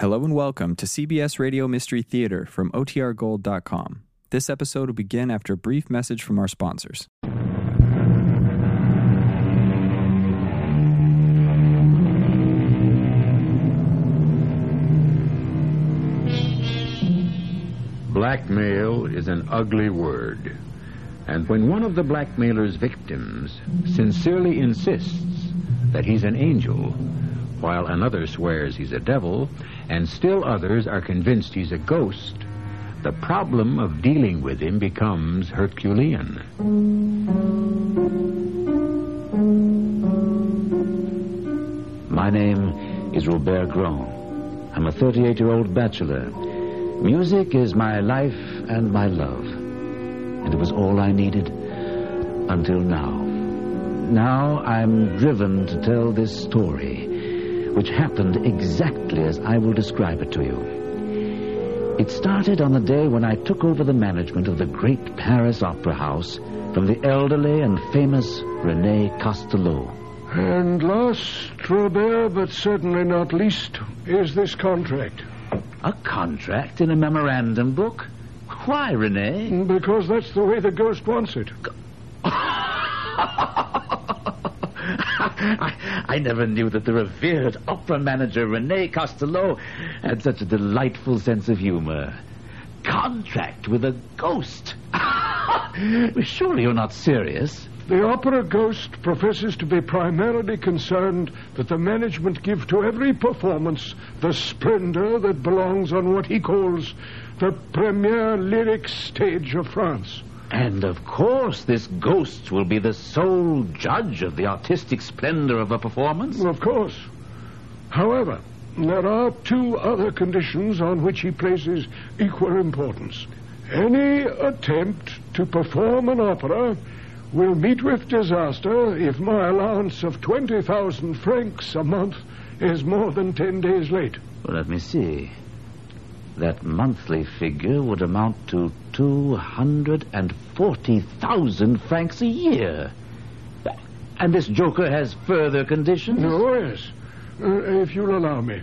Hello and welcome to CBS Radio Mystery Theater from OTRGold.com. This episode will begin after a brief message from our sponsors. Blackmail is an ugly word. And when one of the blackmailer's victims sincerely insists that he's an angel, while another swears he's a devil, and still others are convinced he's a ghost, the problem of dealing with him becomes Herculean. My name is Robert Grand. I'm a 38-year-old bachelor. Music is my life and my love. And it was all I needed until now. Now I'm driven to tell this story, which happened exactly as I will describe it to you. It started on the day when I took over the management of the great Paris Opera House from the elderly and famous René Castellot. And last, Robert, but certainly not least, is this contract. A contract in a memorandum book? Why, René? Because that's the way the ghost wants it. I never knew that the revered opera manager René Costello had such a delightful sense of humor. Contract with a ghost. Surely you're not serious. The opera ghost professes to be primarily concerned that the management give to every performance the splendor that belongs on what he calls the premier lyric stage of France. And, of course, this ghost will be the sole judge of the artistic splendor of a performance? Of course. However, there are two other conditions on which he places equal importance. Any attempt to perform an opera will meet with disaster if my allowance of 20,000 francs a month is more than 10 days late. Well, let me see. That monthly figure would amount to 240,000 francs a year. And this joker has further conditions? Oh, yes. If you'll allow me.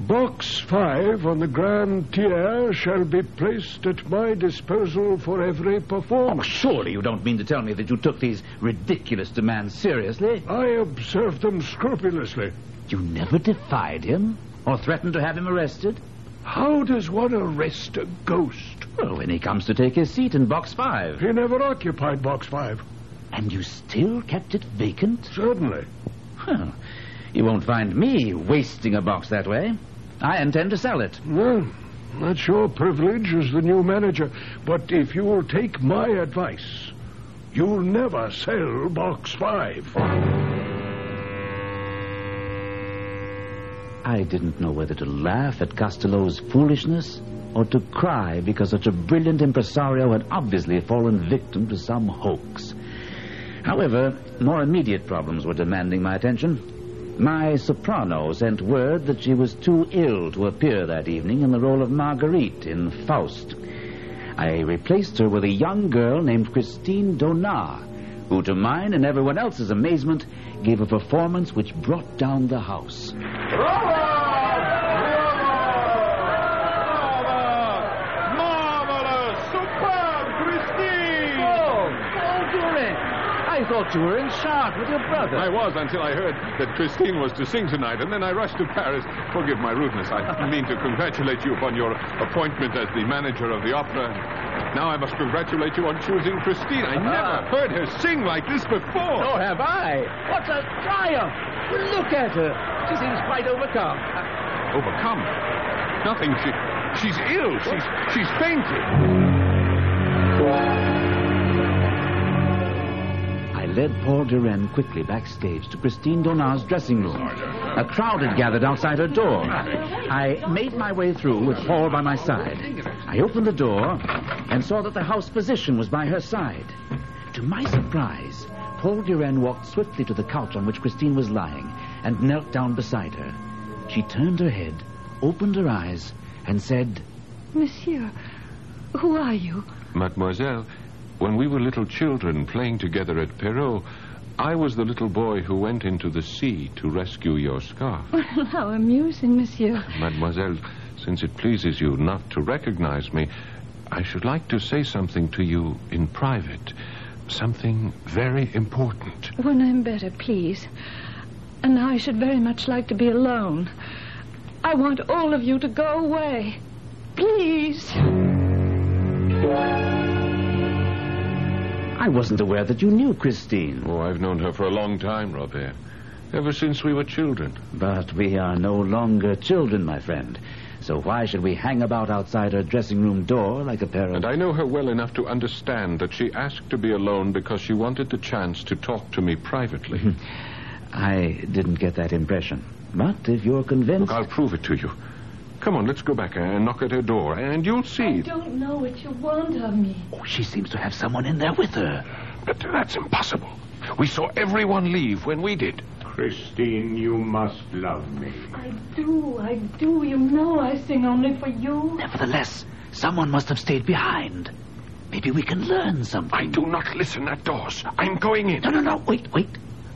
Box 5 on the grand tier shall be placed at my disposal for every performance. Oh, surely you don't mean to tell me that you took these ridiculous demands seriously? I observed them scrupulously. You never defied him or threatened to have him arrested? How does one arrest a ghost? Well, when he comes to take his seat in box 5. He never occupied box 5. And you still kept it vacant? Certainly. Well, you won't find me wasting a box that way. I intend to sell it. Well, that's your privilege as the new manager. But if you'll take my advice, you'll never sell box 5. I didn't know whether to laugh at Castello's foolishness or to cry because such a brilliant impresario had obviously fallen victim to some hoax. However, more immediate problems were demanding my attention. My soprano sent word that she was too ill to appear that evening in the role of Marguerite in Faust. I replaced her with a young girl named Christine Donat, who, to mine and everyone else's amazement, gave a performance which brought down the house. Bravo! Marvelous! Superb, Christine! Oh, Paul Duran! I thought you were in charge with your brother. I was, until I heard that Christine was to sing tonight, and then I rushed to Paris. Forgive my rudeness. I mean to congratulate you upon your appointment as the manager of the opera. Now I must congratulate you on choosing Christine. I never heard her sing like this before. Nor have I. What a triumph! Look at her. She seems quite overcome. Overcome? Nothing. She's ill. She's fainted. I led Paul Duran quickly backstage to Christine Donat's dressing room. A crowd had gathered outside her door. I made my way through with Paul by my side. I opened the door and saw that the house physician was by her side. To my surprise, Paul Durand walked swiftly to the couch on which Christine was lying and knelt down beside her. She turned her head, opened her eyes, and said, "Monsieur, who are you?" "Mademoiselle, when we were little children playing together at Perrault, I was the little boy who went into the sea to rescue your scarf. Well, how amusing, monsieur. Mademoiselle, since it pleases you not to recognize me, I should like to say something to you in private. Something very important. When I'm better, please. And now I should very much like to be alone. I want all of you to go away. Please. I wasn't aware that you knew Christine. Oh, I've known her for a long time, Robert. Ever since we were children. But we are no longer children, my friend. So why should we hang about outside her dressing room door like a pair of... And I know her well enough to understand that she asked to be alone because she wanted the chance to talk to me privately. I didn't get that impression. But if you're convinced... Look, I'll prove it to you. Come on, let's go back and knock at her door, and you'll see. I don't know what you want of me. Oh, she seems to have someone in there with her. But that's impossible. We saw everyone leave when we did. Christine, you must love me. I do. You know I sing only for you. Nevertheless, someone must have stayed behind. Maybe we can learn something. I do not listen at doors. I'm going in. No. Wait.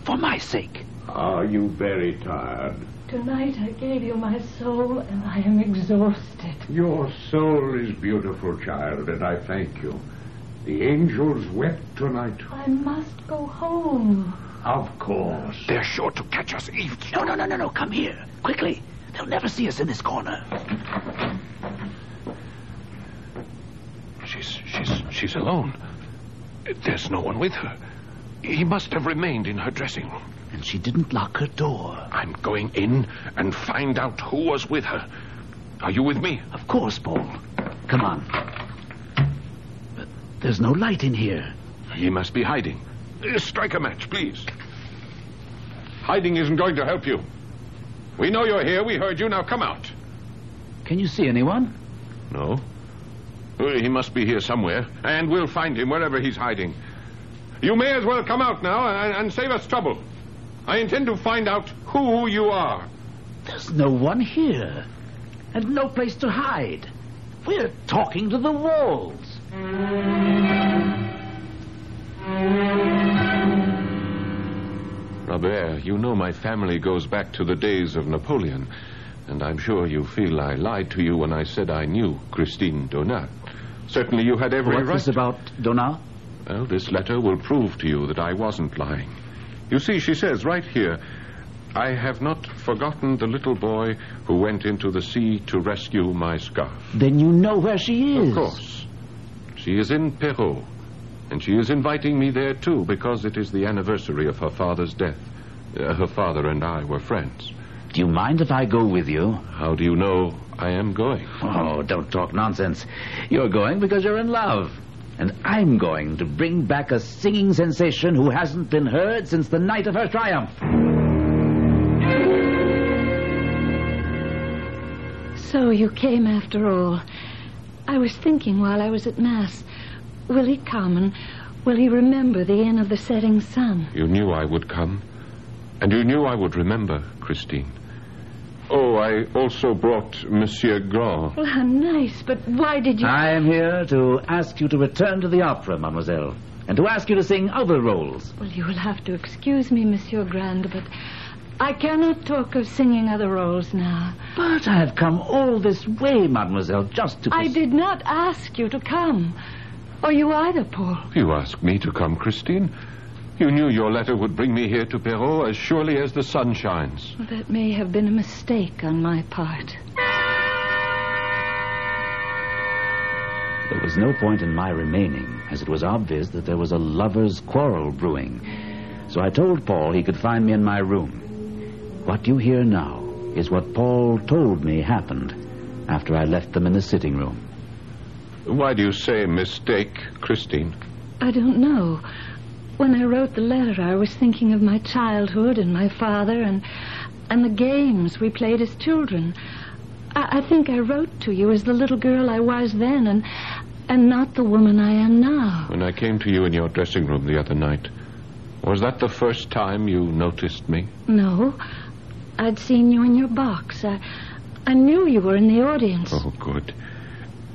For my sake. Are you very tired? Tonight I gave you my soul, and I am exhausted. Your soul is beautiful, child, and I thank you. The angels wept tonight. I must go home. Of course. They're sure to catch us eavesdropping. No. Come here. Quickly. They'll never see us in this corner. She's alone. There's no one with her. He must have remained in her dressing room. And she didn't lock her door. I'm going in and find out who was with her. Are you with me? Of course, Paul. Come on. But there's no light in here. He must be hiding. Strike a match, please. Hiding isn't going to help you. We know you're here. We heard you. Now come out. Can you see anyone? No. He must be here somewhere, and we'll find him wherever he's hiding. You may as well come out now and save us trouble. I intend to find out who you are. There's no one here, and no place to hide. We're talking to the walls. Robert, you know my family goes back to the days of Napoleon, and I'm sure you feel I lied to you when I said I knew Christine Donat. Certainly you had every right... What's this about Donat? Well, this letter will prove to you that I wasn't lying. You see, she says right here, I have not forgotten the little boy who went into the sea to rescue my scarf. Then you know where she is. Of course. She is in Perrault. And she is inviting me there, too, because it is the anniversary of her father's death. Her father and I were friends. Do you mind if I go with you? How do you know I am going? Oh, don't talk nonsense. You're going because you're in love. And I'm going to bring back a singing sensation who hasn't been heard since the night of her triumph. So you came after all. I was thinking while I was at mass... Will he come, and will he remember the Inn of the Setting Sun? You knew I would come, and you knew I would remember, Christine. Oh, I also brought Monsieur Grand. Well, how nice, but why did you... I am here to ask you to return to the opera, mademoiselle, and to ask you to sing other roles. Well, you will have to excuse me, Monsieur Grand, but I cannot talk of singing other roles now. But I have come all this way, mademoiselle, just to... I did not ask you to come. Or you either, Paul. You asked me to come, Christine. You knew your letter would bring me here to Perrault as surely as the sun shines. Well, that may have been a mistake on my part. There was no point in my remaining, as it was obvious that there was a lover's quarrel brewing. So I told Paul he could find me in my room. What you hear now is what Paul told me happened after I left them in the sitting room. Why do you say mistake, Christine? I don't know. When I wrote the letter, I was thinking of my childhood and my father and the games we played as children. I think I wrote to you as the little girl I was then and not the woman I am now. When I came to you in your dressing room the other night, was that the first time you noticed me? No. I'd seen you in your box. I knew you were in the audience. Oh, good.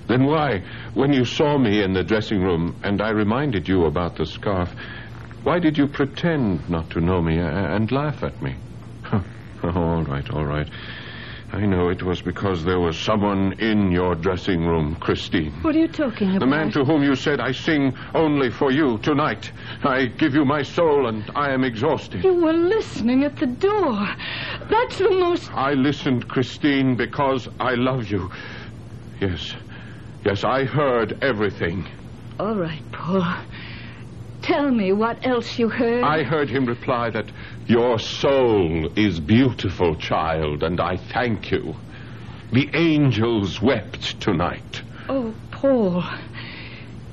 Then why, when you saw me in the dressing room and I reminded you about the scarf, Why did you pretend not to know me and laugh at me? All right. I know it was because there was someone in your dressing room, Christine. What are you talking about? The man to whom you said, I sing only for you tonight. I give you my soul and I am exhausted. You were listening at the door. That's the most... I listened, Christine, because I love you. Yes, I heard everything. All right, Paul. Tell me what else you heard. I heard him reply that your soul is beautiful, child, and I thank you. The angels wept tonight. Oh, Paul,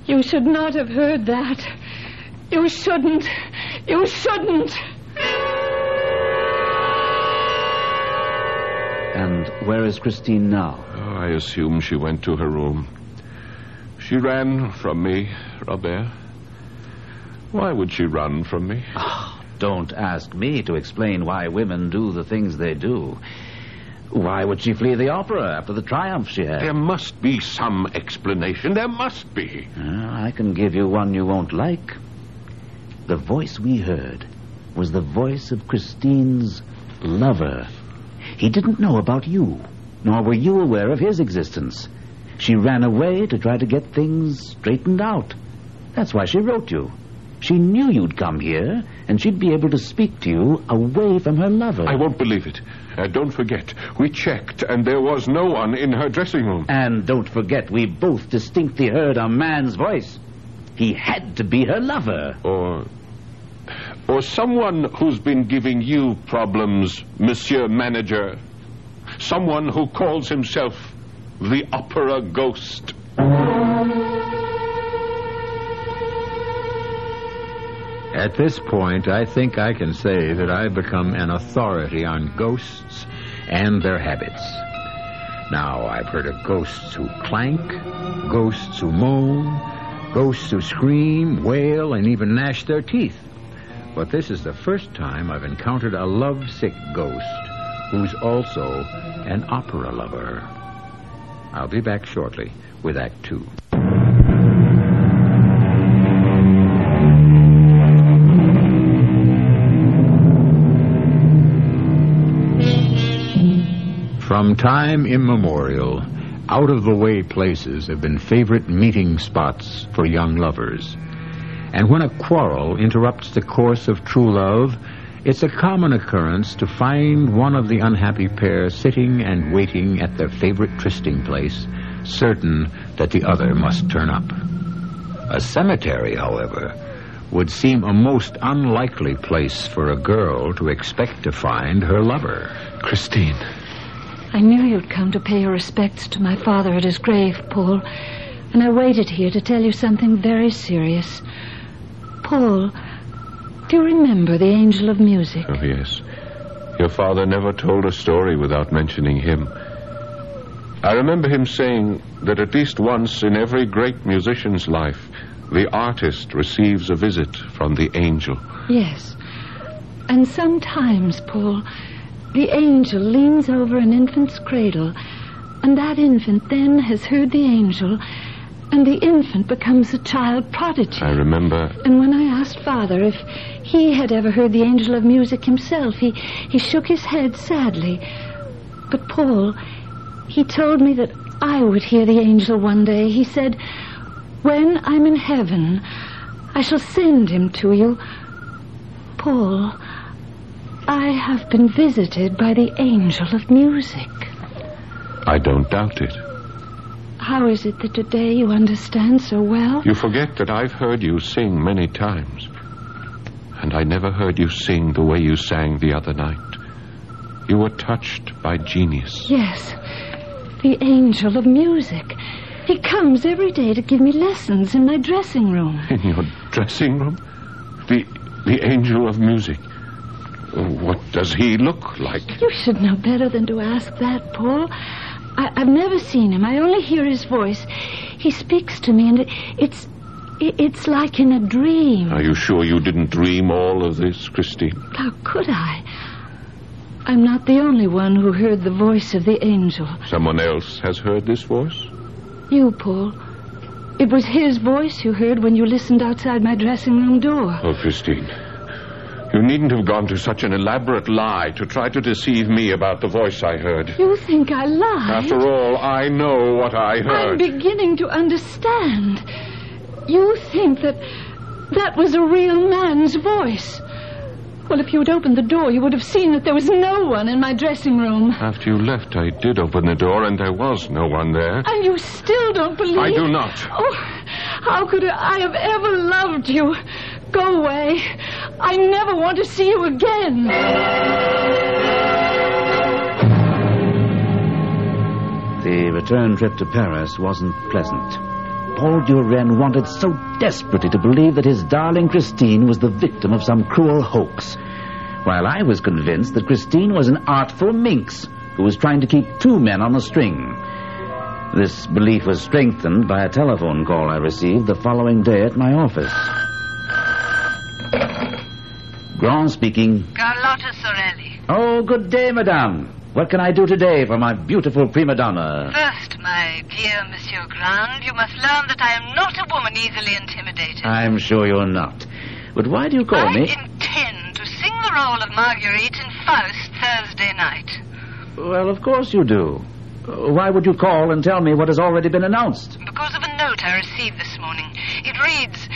you should not have heard that. You shouldn't. And where is Christine now? Oh, I assume she went to her room. She ran from me, Robert. Why would she run from me? Oh, don't ask me to explain why women do the things they do. Why would she flee the opera after the triumph she had? There must be some explanation. There must be. Well, I can give you one you won't like. The voice we heard was the voice of Christine's lover. He didn't know about you, nor were you aware of his existence. She ran away to try to get things straightened out. That's why she wrote you. She knew you'd come here, and she'd be able to speak to you away from her lover. I won't believe it. Don't forget, we checked, and there was no one in her dressing room. And don't forget, we both distinctly heard a man's voice. He had to be her lover. Or someone who's been giving you problems, Monsieur Manager. Someone who calls himself the Opera Ghost. At this point, I think I can say that I've become an authority on ghosts and their habits. Now, I've heard of ghosts who clank, ghosts who moan, ghosts who scream, wail, and even gnash their teeth. But this is the first time I've encountered a lovesick ghost who's also an opera lover. I'll be back shortly with Act Two. From time immemorial, out-of-the-way places have been favorite meeting spots for young lovers. And when a quarrel interrupts the course of true love, it's a common occurrence to find one of the unhappy pair sitting and waiting at their favorite trysting place, certain that the other must turn up. A cemetery, however, would seem a most unlikely place for a girl to expect to find her lover. Christine... I knew you'd come to pay your respects to my father at his grave, Paul, and I waited here to tell you something very serious. Paul, do you remember the Angel of Music? Oh, yes. Your father never told a story without mentioning him. I remember him saying that at least once in every great musician's life, the artist receives a visit from the angel. Yes. And sometimes, Paul... the angel leans over an infant's cradle, and that infant then has heard the angel, and the infant becomes a child prodigy. I remember. And when I asked Father if he had ever heard the Angel of Music himself, he shook his head sadly. But, Paul, he told me that I would hear the angel one day. He said, "When I'm in heaven, I shall send him to you." Paul... I have been visited by the Angel of Music. I don't doubt it. How is it that today you understand so well? You forget that I've heard you sing many times. And I never heard you sing the way you sang the other night. You were touched by genius. Yes, the Angel of Music. He comes every day to give me lessons in my dressing room. In your dressing room? The Angel of Music. What does he look like? You should know better than to ask that, Paul. I've never seen him. I only hear his voice. He speaks to me, and it's like in a dream. Are you sure you didn't dream all of this, Christine? How could I? I'm not the only one who heard the voice of the angel. Someone else has heard this voice? You, Paul. It was his voice you heard when you listened outside my dressing room door. Oh, Christine, you needn't have gone to such an elaborate lie to try to deceive me about the voice I heard. You think I lied? After all, I know what I heard. I'm beginning to understand. You think that that was a real man's voice. Well, if you had opened the door, you would have seen that there was no one in my dressing room. After you left, I did open the door, and there was no one there. And you still don't believe? I do not. Oh, how could I have ever loved you? Go away. I never want to see you again. The return trip to Paris wasn't pleasant. Paul Durand wanted so desperately to believe that his darling Christine was the victim of some cruel hoax, while I was convinced that Christine was an artful minx who was trying to keep two men on the string. This belief was strengthened by a telephone call I received the following day at my office. Grand speaking. Carlotta Sorelli. Oh, good day, madame. What can I do today for my beautiful prima donna? First, my dear Monsieur Grand, you must learn that I am not a woman easily intimidated. I'm sure you're not. But why do you call me? I intend to sing the role of Marguerite in Faust Thursday night. Well, of course you do. Why would you call and tell me what has already been announced? Because of a note I received this morning. It reads,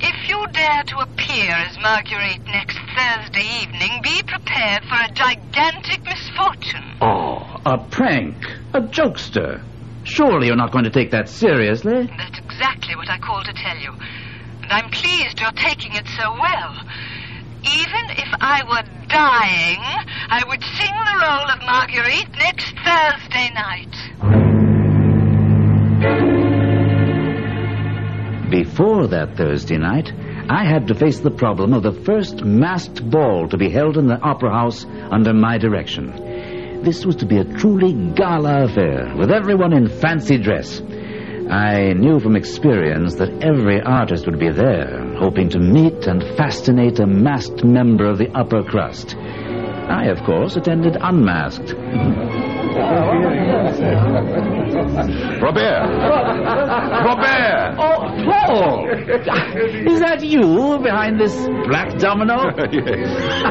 if you dare to appear as Marguerite next Thursday evening, be prepared for a gigantic misfortune. Oh, a prank. A jokester. Surely you're not going to take that seriously. That's exactly what I called to tell you. And I'm pleased you're taking it so well. Even if I were dying, I would sing the role of Marguerite next Thursday night. Before that Thursday night, I had to face the problem of the first masked ball to be held in the Opera House under my direction. This was to be a truly gala affair, with everyone in fancy dress. I knew from experience that every artist would be there, hoping to meet and fascinate a masked member of the upper crust. I, of course, attended unmasked. Robert! Robert! Oh, Paul! Is that you behind this black domino? Yes.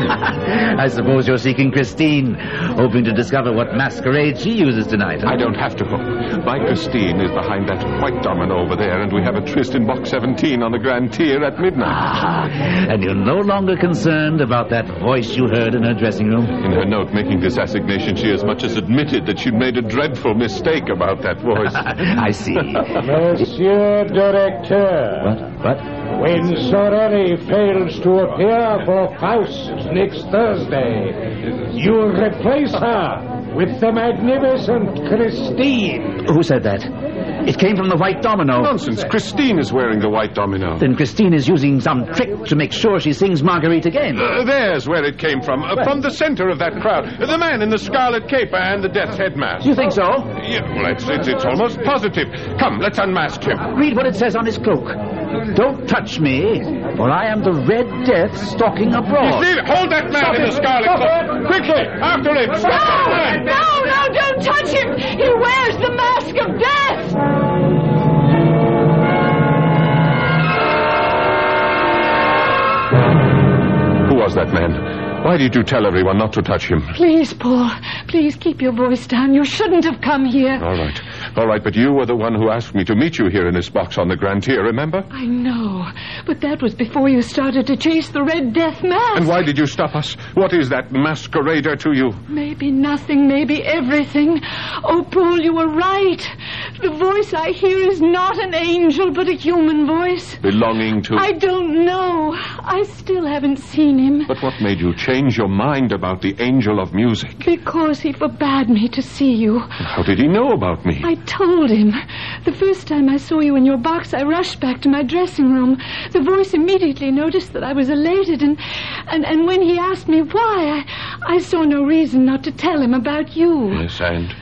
I suppose you're seeking Christine, hoping to discover what masquerade she uses tonight. Huh? I don't have to hope. My Christine is behind that white domino over there, and we have a tryst in box 17 on the Grand Tier at midnight. Ah, and you're no longer concerned about that voice you heard in her dressing room? In her note making this assignation, she as much as admitted that she'd made a dreadful mistake about that voice. I see. Monsieur Directeur. What? When Sorelli fails to appear for Faust next Thursday, you replace her with the magnificent Christine. Who said that? It came from the white domino. Nonsense. Christine is wearing the white domino. Then Christine is using some trick to make sure she sings Marguerite again. There's where it came from. From the center of that crowd. The man in the scarlet cape and the death's head mask. You think so? Yeah, well, it's almost positive. Come, let's unmask him. Read what it says on his cloak. Don't touch me, for I am the Red Death stalking abroad. Hold that man in the scarlet cloak. Quickly, after him. No, don't touch him. He wears the mask of death. Who was that man? Why did you tell everyone not to touch him? Please, Paul. Please keep your voice down. You shouldn't have come here. All right, but you were the one who asked me to meet you here in this box on the Grand Tier, remember? I know, but that was before you started to chase the Red Death mask. And why did you stop us? What is that masquerader to you? Maybe nothing, maybe everything. Oh, Paul, you were right. The voice I hear is not an angel, but a human voice. Belonging to... I don't know. I still haven't seen him. But what made you change your mind about the angel of music? Because he forbade me to see you. How did he know about me? I told him. The first time I saw you in your box, I rushed back to my dressing room. The voice immediately noticed that I was elated, and when he asked me why, I saw no reason not to tell him about you. Yes, and...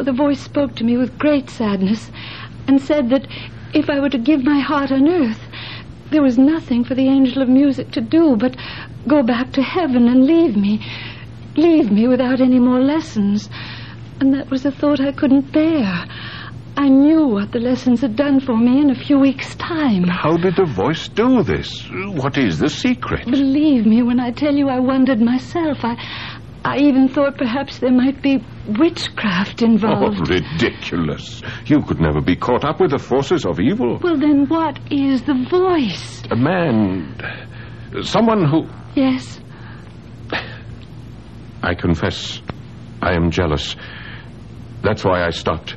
The voice spoke to me with great sadness and said that if I were to give my heart on earth, there was nothing for the angel of music to do but go back to heaven and leave me without any more lessons. And that was a thought I couldn't bear. I I knew what the lessons had done for me in a few weeks' time. How did the voice do this? What is the secret? Believe me when I tell you I wondered myself. I even thought perhaps there might be witchcraft involved. Oh, ridiculous. You could never be caught up with the forces of evil. Well, then what is the voice? A man. Someone who... Yes? I confess, I am jealous. That's why I stopped.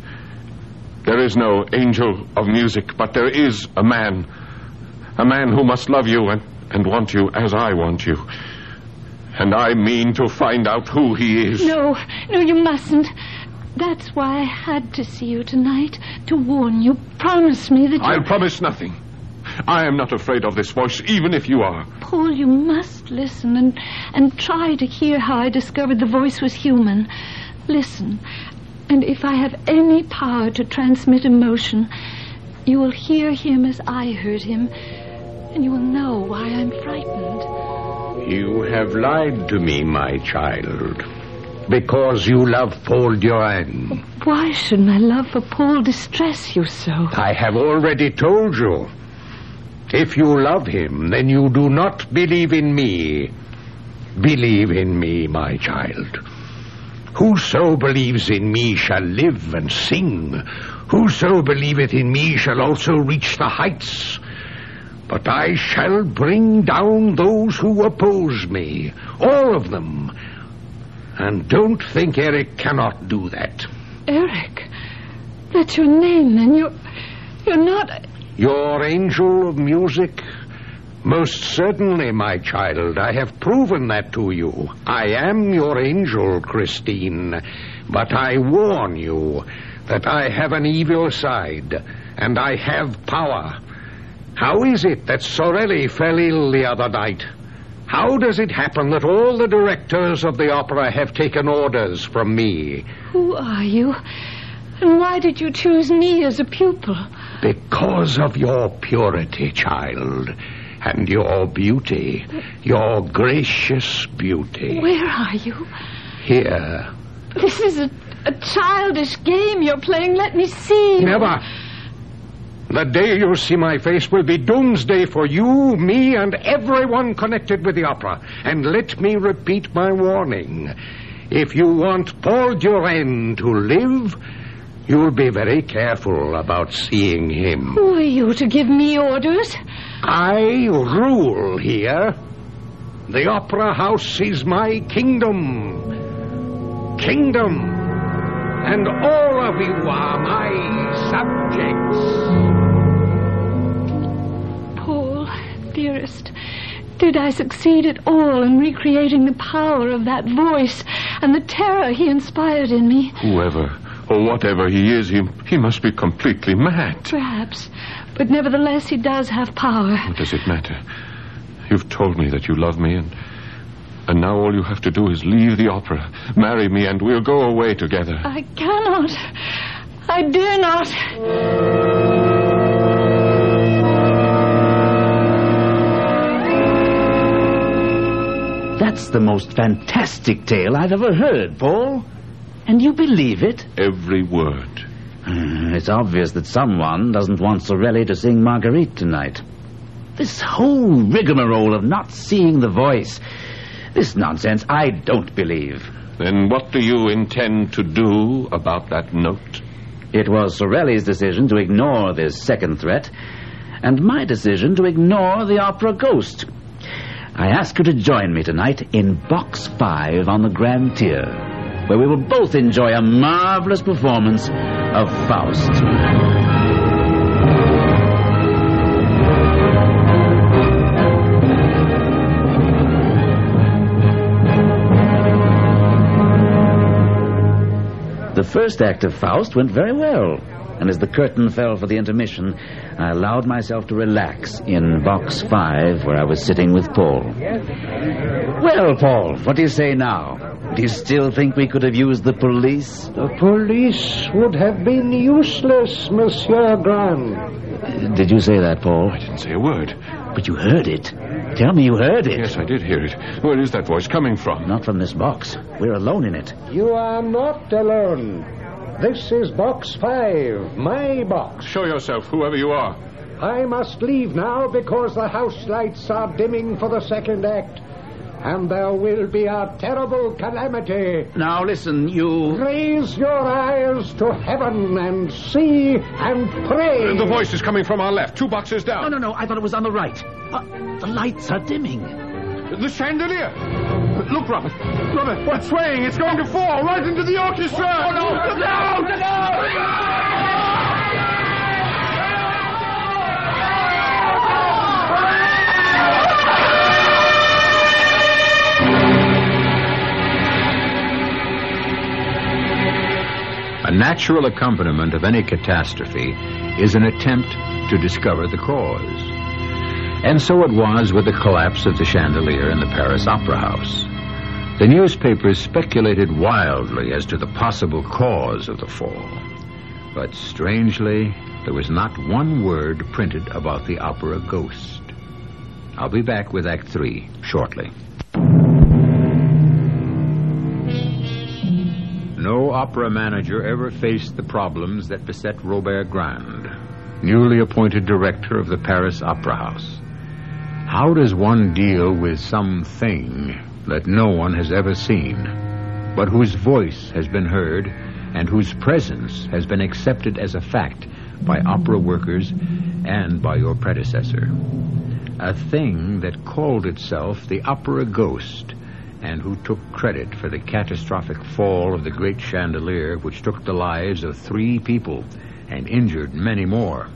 There is no angel of music, but there is a man. A man who must love you and want you as I want you. And I mean to find out who he is. No, you mustn't. That's why I had to see you tonight, to warn you. Promise me that you... I'll promise nothing. I am not afraid of this voice, even if you are. Paul, you must listen and try to hear how I discovered the voice was human. Listen, and if I have any power to transmit emotion, you will hear him as I heard him, and you will know why I'm frightened. You have lied to me, my child, because you love Paul Durand. Why should my love for Paul distress you so? I have already told you. If you love him, then you do not believe in me. Believe in me, my child. Whoso believes in me shall live and sing. Whoso believeth in me shall also reach the heights. But I shall bring down those who oppose me, all of them. And don't think Eric cannot do that. Eric? That's your name, then. You're not... Your angel of music? Most certainly, my child. I have proven that to you. I am your angel, Christine. But I warn you that I have an evil side, and I have power. How is it that Sorelli fell ill the other night? How does it happen that all the directors of the opera have taken orders from me? Who are you? And why did you choose me as a pupil? Because of your purity, child, and your beauty, your gracious beauty. Where are you? Here. This is a childish game you're playing. Let me see. Never. The day you see my face will be doomsday for you, me, and everyone connected with the opera. And let me repeat my warning. If you want Paul Durand to live, you'll be very careful about seeing him. Who are you to give me orders? I rule here. The opera house is my kingdom. And all of you are my subjects. Dearest, did I succeed at all in recreating the power of that voice and the terror he inspired in me? Whoever or whatever he is, he must be completely mad. Perhaps, but nevertheless he does have power. What does it matter? You've told me that you love me, and now all you have to do is leave the opera, marry me, and we'll go away together. I cannot. I dare not. That's the most fantastic tale I've ever heard, Paul. And you believe it? Every word. It's obvious that someone doesn't want Sorelli to sing Marguerite tonight. This whole rigmarole of not seeing the voice, this nonsense, I don't believe. Then what do you intend to do about that note? It was Sorelli's decision to ignore this second threat, and my decision to ignore the opera ghost. I ask you to join me tonight in Box 5 on the Grand Tier, where we will both enjoy a marvelous performance of Faust. The first act of Faust went very well, and as the curtain fell for the intermission, I allowed myself to relax in Box 5, where I was sitting with Paul. Well, Paul, what do you say now? Do you still think we could have used the police? The police would have been useless, Monsieur Graham. Did you say that, Paul? I didn't say a word. But you heard it. Tell me you heard it. Yes, I did hear it. Where is that voice coming from? Not from this box. We're alone in it. You are not alone. This is box 5, my box. Show yourself, whoever you are. I must leave now because the house lights are dimming for the second act. And there will be a terrible calamity. Now listen, you... Raise your eyes to heaven and see and pray. The voice is coming from our left, 2 boxes down. No, I thought it was on the right. The lights are dimming. The chandelier. Look, Robert, what's swaying? It's going to fall right into the orchestra. Oh, no. Look out! Look out! A natural accompaniment of any catastrophe is an attempt to discover the cause. And so it was with the collapse of the chandelier in the Paris Opera House. The newspapers speculated wildly as to the possible cause of the fall. But strangely, there was not one word printed about the opera ghost. I'll be back with Act 3 shortly. No opera manager ever faced the problems that beset Robert Grand, newly appointed director of the Paris Opera House. How does one deal with something that no one has ever seen, but whose voice has been heard and whose presence has been accepted as a fact by opera workers and by your predecessor? A thing that called itself the opera ghost, and who took credit for the catastrophic fall of the great chandelier, which took the lives of 3 people and injured many more.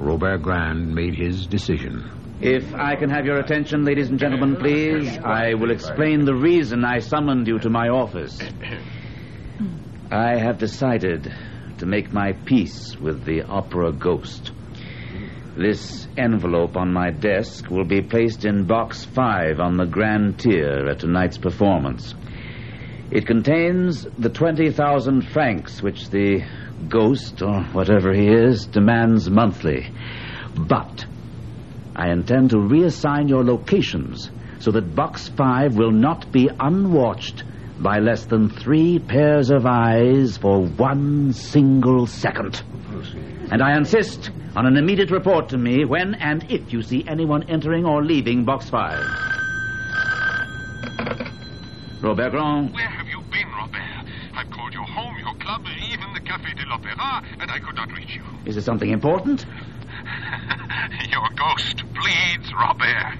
Robert Grand made his decision. If I can have your attention, ladies and gentlemen, please, I will explain the reason I summoned you to my office. I have decided to make my peace with the opera ghost. This envelope on my desk will be placed in box 5 on the grand tier at tonight's performance. It contains the 20,000 francs which the ghost, or whatever he is, demands monthly. But I intend to reassign your locations so that box 5 will not be unwatched by less than 3 pairs of eyes for 1 single second. And I insist on an immediate report to me when and if you see anyone entering or leaving box 5. Robert Grand. Where have you been, Robert? I've called your home, your club, even the Café de l'Opéra, and I could not reach you. Is it something important? Your ghost bleeds, Robert.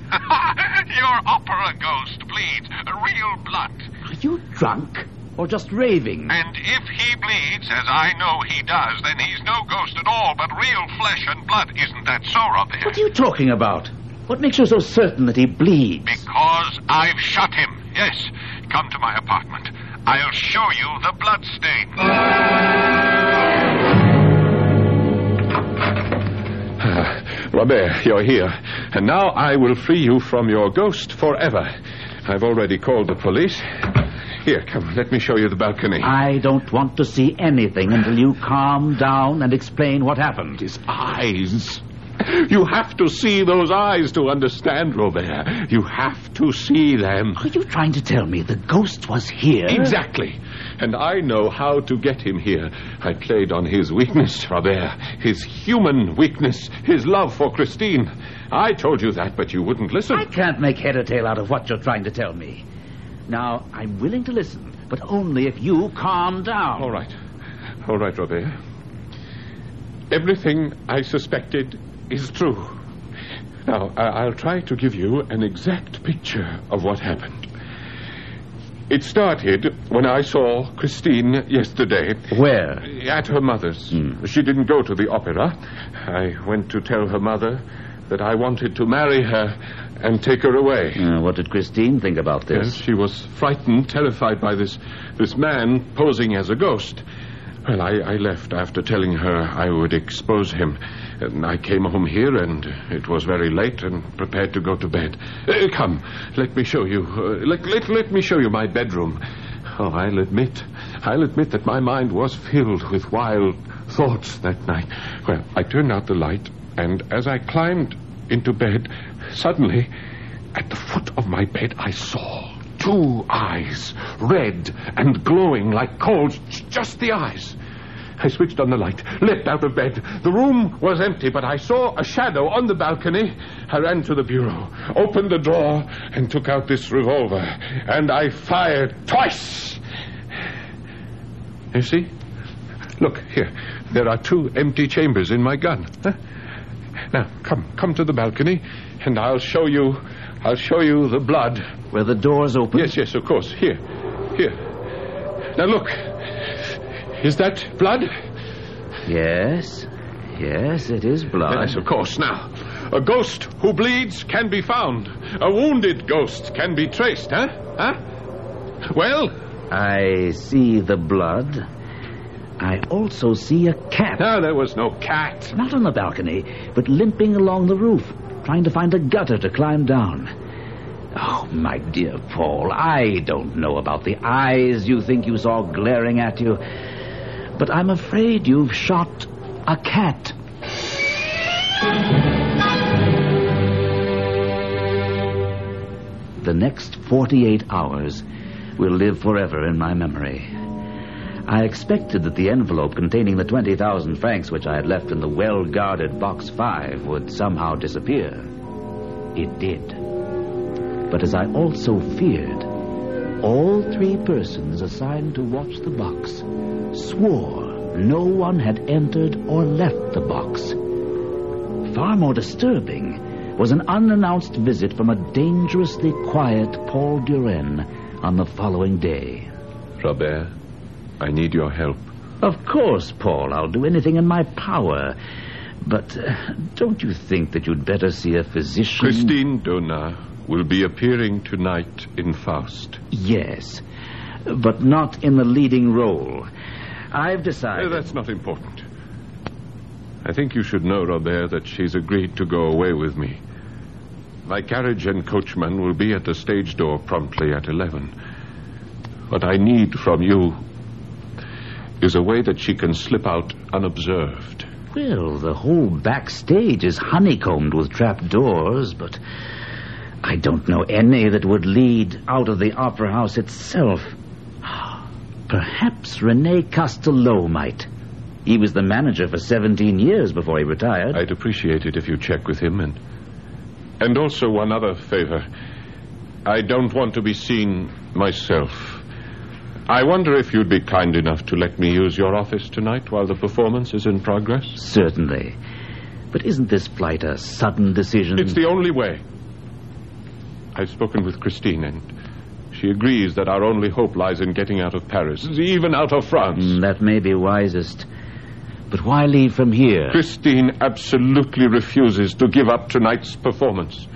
Your opera ghost bleeds. Real blood. Are you drunk? Or just raving? And if he bleeds, as I know he does, then he's no ghost at all, but real flesh and blood. Isn't that so, Robert? What are you talking about? What makes you so certain that he bleeds? Because I've shot him, yes. Come to my apartment. I'll show you the blood stain. Robert, you're here. And now I will free you from your ghost forever. I've already called the police. Here, come, let me show you the balcony. I don't want to see anything until you calm down and explain what happened. His eyes. You have to see those eyes to understand, Robert. You have to see them. Are you trying to tell me the ghost was here? Exactly. And I know how to get him here. I played on his weakness, Robert. His human weakness. His love for Christine. I told you that, but you wouldn't listen. I can't make head or tail out of what you're trying to tell me. Now, I'm willing to listen, but only if you calm down. All right. All right, Robert. Everything I suspected is true. Now, I'll try to give you an exact picture of what happened. It started when I saw Christine yesterday. Where? At her mother's. She didn't go to the opera. I went to tell her mother that I wanted to marry her and take her away. What did Christine think about this? Yes, she was frightened, terrified by this man posing as a ghost. Well, I left after telling her I would expose him. And I came home here, and it was very late, and prepared to go to bed. Come, let me show you. Let me show you my bedroom. Oh, I'll admit that my mind was filled with wild thoughts that night. Well, I turned out the light, and as I climbed into bed, suddenly, at the foot of my bed, I saw 2 eyes, red and glowing like coals, just the eyes. I switched on the light, leapt out of bed. The room was empty, but I saw a shadow on the balcony. I ran to the bureau, opened the drawer, and took out this revolver. And I fired twice. You see? Look, here. There are two empty chambers in my gun. Huh? Now, come to the balcony, and I'll show you the blood. Where the door's open? Yes, of course. Here. Now, look. Is that blood? Yes, it is blood. Yes, of course. Now, a ghost who bleeds can be found. A wounded ghost can be traced, huh? Well? I see the blood. I also see a cat. No, there was no cat. Not on the balcony, but limping along the roof, trying to find a gutter to climb down. Oh, my dear Paul, I don't know about the eyes you think you saw glaring at you, but I'm afraid you've shot a cat. The next 48 hours will live forever in my memory. I expected that the envelope containing the 20,000 francs which I had left in the well-guarded box 5 would somehow disappear. It did. But as I also feared, all three persons assigned to watch the box swore no one had entered or left the box. Far more disturbing was an unannounced visit from a dangerously quiet Paul Duran on the following day. Robert, I need your help. Of course, Paul. I'll do anything in my power. But don't you think that you'd better see a physician? Christine Donat will be appearing tonight in Faust. Yes, but not in the leading role. I've decided... That's not important. I think you should know, Robert, that she's agreed to go away with me. My carriage and coachman will be at the stage door promptly at 11. What I need from you is a way that she can slip out unobserved. Well, the whole backstage is honeycombed with trapdoors, but I don't know any that would lead out of the opera house itself. Perhaps René Castellot might. He was the manager for 17 years before he retired. I'd appreciate it if you check with him. And also one other favor. I don't want to be seen myself. I wonder if you'd be kind enough to let me use your office tonight while the performance is in progress? Certainly. But isn't this flight a sudden decision? It's the only way. I've spoken with Christine, and she agrees that our only hope lies in getting out of Paris, even out of France. That may be wisest. But why leave from here? Christine absolutely refuses to give up tonight's performance.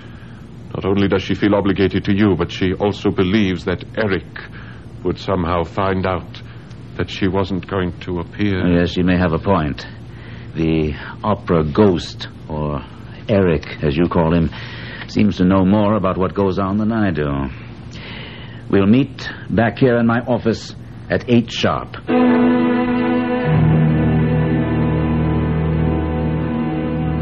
Not only does she feel obligated to you, but she also believes that Eric would somehow find out that she wasn't going to appear. Yes, you may have a point. The opera ghost, or Eric, as you call him, seems to know more about what goes on than I do. We'll meet back here in my office at 8 sharp.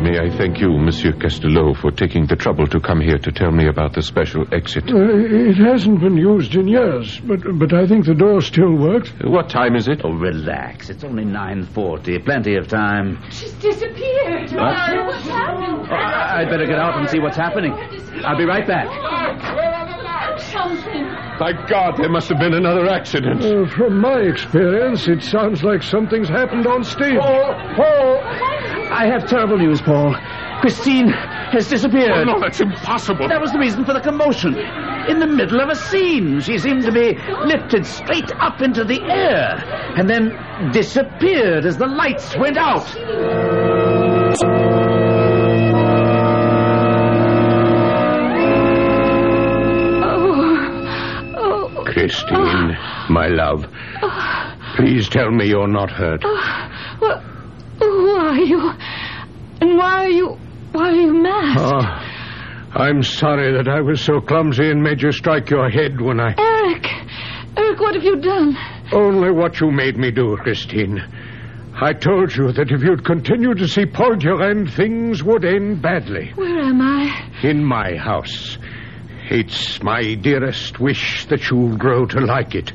May I thank you, Monsieur Castellot, for taking the trouble to come here to tell me about the special exit? It hasn't been used in years, but I think the door still works. What time is it? Oh, relax. It's only 9:40. Plenty of time. She's disappeared. What? What's happened? Oh, I'd better get out and see what's happening. I'll be right back. Something. By God, there must have been another accident. From my experience, it sounds like something's happened on stage. Paul! I have terrible news, Paul. Christine has disappeared. Oh, no, that's impossible. That was the reason for the commotion. In the middle of a scene, she seemed to be lifted straight up into the air and then disappeared as the lights went out. Oh. Christine, my love, please tell me you're not hurt. Well... Who are you? And why are you masked? Oh, I'm sorry that I was so clumsy and made you strike your head when I... Eric, what have you done? Only what you made me do, Christine. I told you that if you'd continued to see Paul Durand, things would end badly. Where am I? In my house. It's my dearest wish that you'll grow to like it.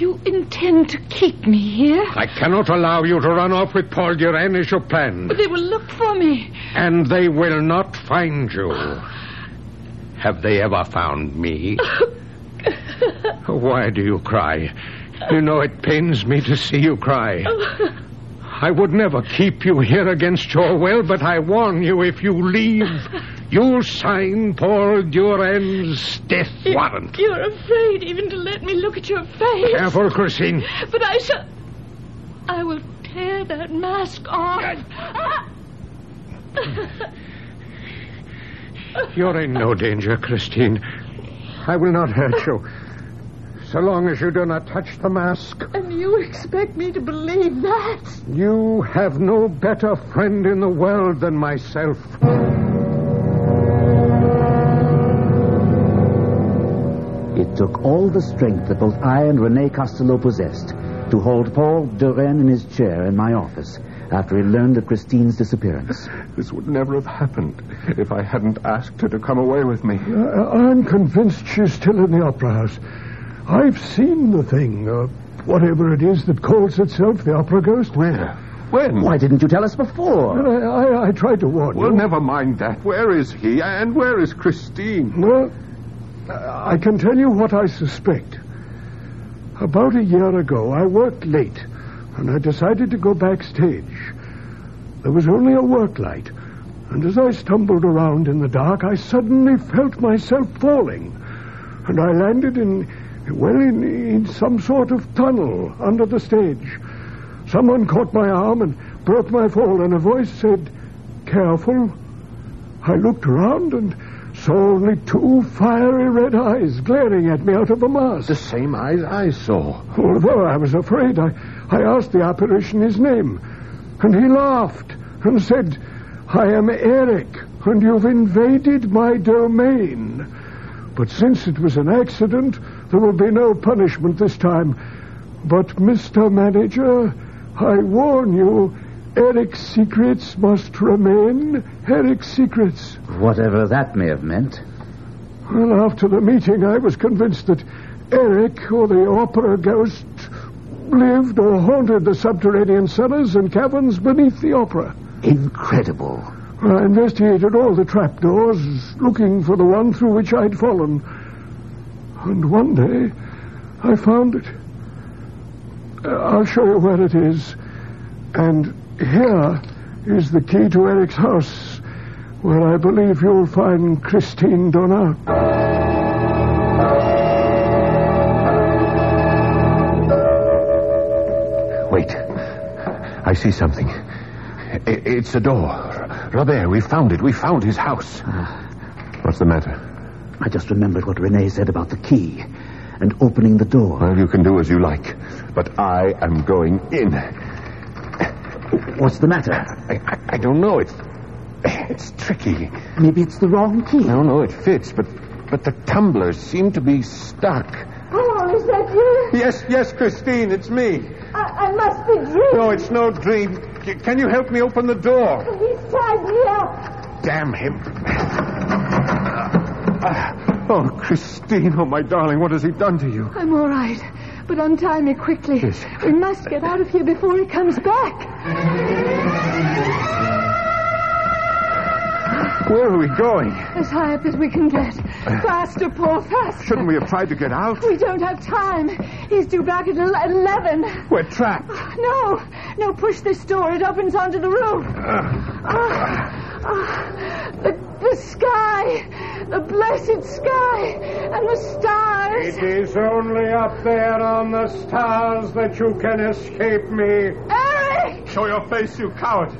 You intend to keep me here? I cannot allow you to run off with Paul Duran as you planned. But they will look for me. And they will not find you. Have they ever found me? Why do you cry? You know, it pains me to see you cry. I would never keep you here against your will, but I warn you, if you leave, you'll sign Paul Durand's death warrant. You're afraid even to let me look at your face. Careful, Christine. But I shall... I will tear that mask off. You're in no danger, Christine. I will not hurt you. So long as you do not touch the mask. And you expect me to believe that? You have no better friend in the world than myself. It took all the strength that both I and René Castellot possessed to hold Paul Duran in his chair in my office after he learned of Christine's disappearance. This would never have happened if I hadn't asked her to come away with me. I'm convinced she's still in the opera house. I've seen the thing, whatever it is that calls itself the opera ghost. Where? When? Why didn't you tell us before? I tried to warn you. Well, never mind that. Where is he and where is Christine? Well, I can tell you what I suspect. About a year ago, I worked late, and I decided to go backstage. There was only a work light, and as I stumbled around in the dark, I suddenly felt myself falling, and I landed in some sort of tunnel under the stage. Someone caught my arm and broke my fall, and a voice said, "Careful." I looked around and saw only two fiery red eyes glaring at me out of the mask. The same eyes I saw. Although I was afraid, I asked the apparition his name, and he laughed and said, "I am Eric, and you've invaded my domain. But since it was an accident, there will be no punishment this time. But, Mr. Manager, I warn you, Eric's secrets must remain Eric's secrets." Whatever that may have meant. Well, after the meeting, I was convinced that Eric, or the opera ghost, lived or haunted the subterranean cellars and caverns beneath the opera. Incredible. I investigated all the trapdoors, looking for the one through which I'd fallen. And one day, I found it. I'll show you where it is. And here is the key to Eric's house, where I believe you'll find Christine Donat. Wait. I see something. It's a door. Robert, we found it. We found his house. What's the matter? I just remembered what René said about the key and opening the door. Well, you can do as you like, but I am going in. What's the matter? I don't know. It's tricky. Maybe it's the wrong key. No, it fits, but the tumblers seem to be stuck. Hello, is that you? Yes, Christine, it's me. I must be dreaming. No, it's no dream. Can you help me open the door? He's tied me up. Damn him. Oh, Christine, oh, my darling, what has he done to you? I'm all right, but untie me quickly. Yes. We must get out of here before he comes back. Where are we going? As high up as we can get. Faster, Paul, faster. Shouldn't we have tried to get out? We don't have time. He's due back at 11. We're trapped. No, push this door. It opens onto the roof. The sky, the blessed sky, and the stars. It is only up there on the stars that you can escape me. Eric! Show your face, you coward.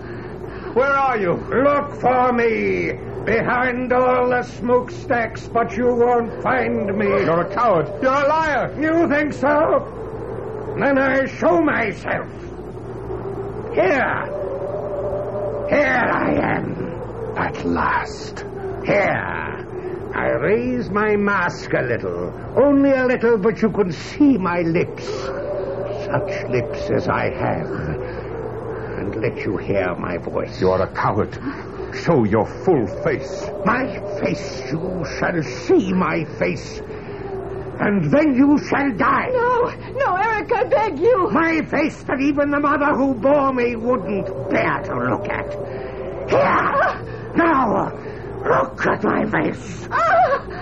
Where are you? Look for me. Behind all the smokestacks, but you won't find me. You're a coward. You're a liar. You think so? Then I show myself. Here I am. At last. Here. I raise my mask a little. Only a little, but you can see my lips. Such lips as I have. And let you hear my voice. You are a coward. Show your full face. My face. You shall see my face. and then you shall die. No, no, Eric, I beg you. My face that even the mother who bore me wouldn't bear to look at. Here, now, look at my face.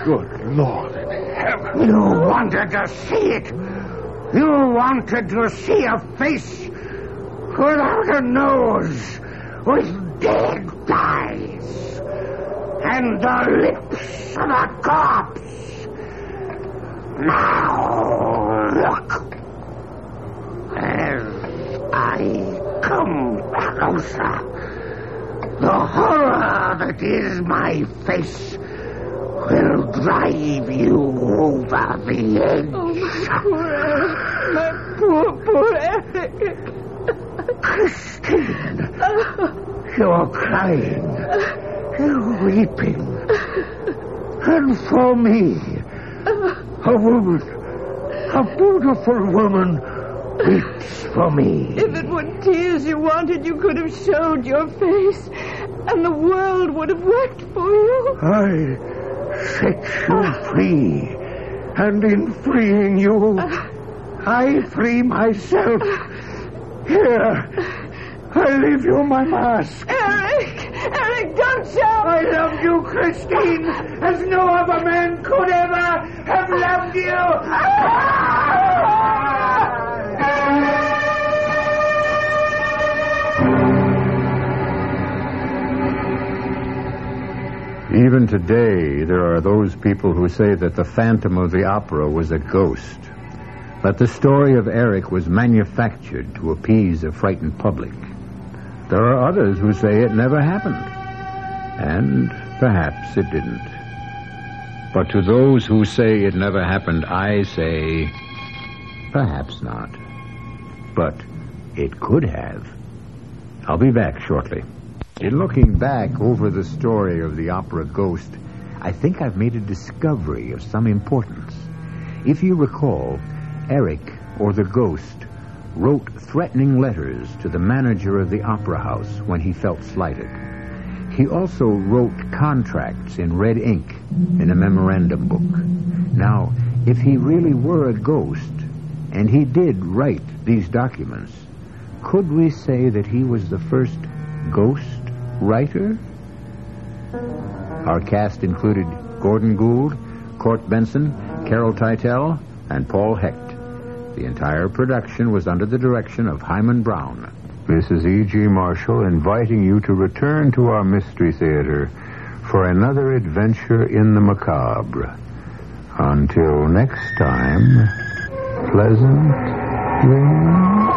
Good Lord in heaven. You wanted to see it. You wanted to see a face without a nose, with dead eyes, and the lips of a corpse. Now look, as I come closer, the horror that is my face will drive you over the edge. Oh, my poor Eric. Christine, you're crying, you're weeping, and for me, a woman, a beautiful woman, weeps for me. If it were tears you wanted, you could have showed your face, and the world would have wept for you. I set you free, and in freeing you, I free myself. Here, I leave you my mask. Eric, don't shout! I love you, Christine, as no other man could ever have loved you. Even today, there are those people who say that the Phantom of the Opera was a ghost. But the story of Eric was manufactured to appease a frightened public. There are others who say it never happened. And perhaps it didn't. But to those who say it never happened, I say, perhaps not. But it could have. I'll be back shortly. In looking back over the story of the opera ghost, I think I've made a discovery of some importance. If you recall, Eric, or the ghost, wrote threatening letters to the manager of the opera house when he felt slighted. He also wrote contracts in red ink in a memorandum book. Now, if he really were a ghost, and he did write these documents, could we say that he was the first ghost writer? Our cast included Gordon Gould, Court Benson, Carol Tytel, and Paul Hecht. The entire production was under the direction of Hyman Brown. This is E.G. Marshall inviting you to return to our Mystery Theater for another adventure in the macabre. Until next time, pleasant dreams.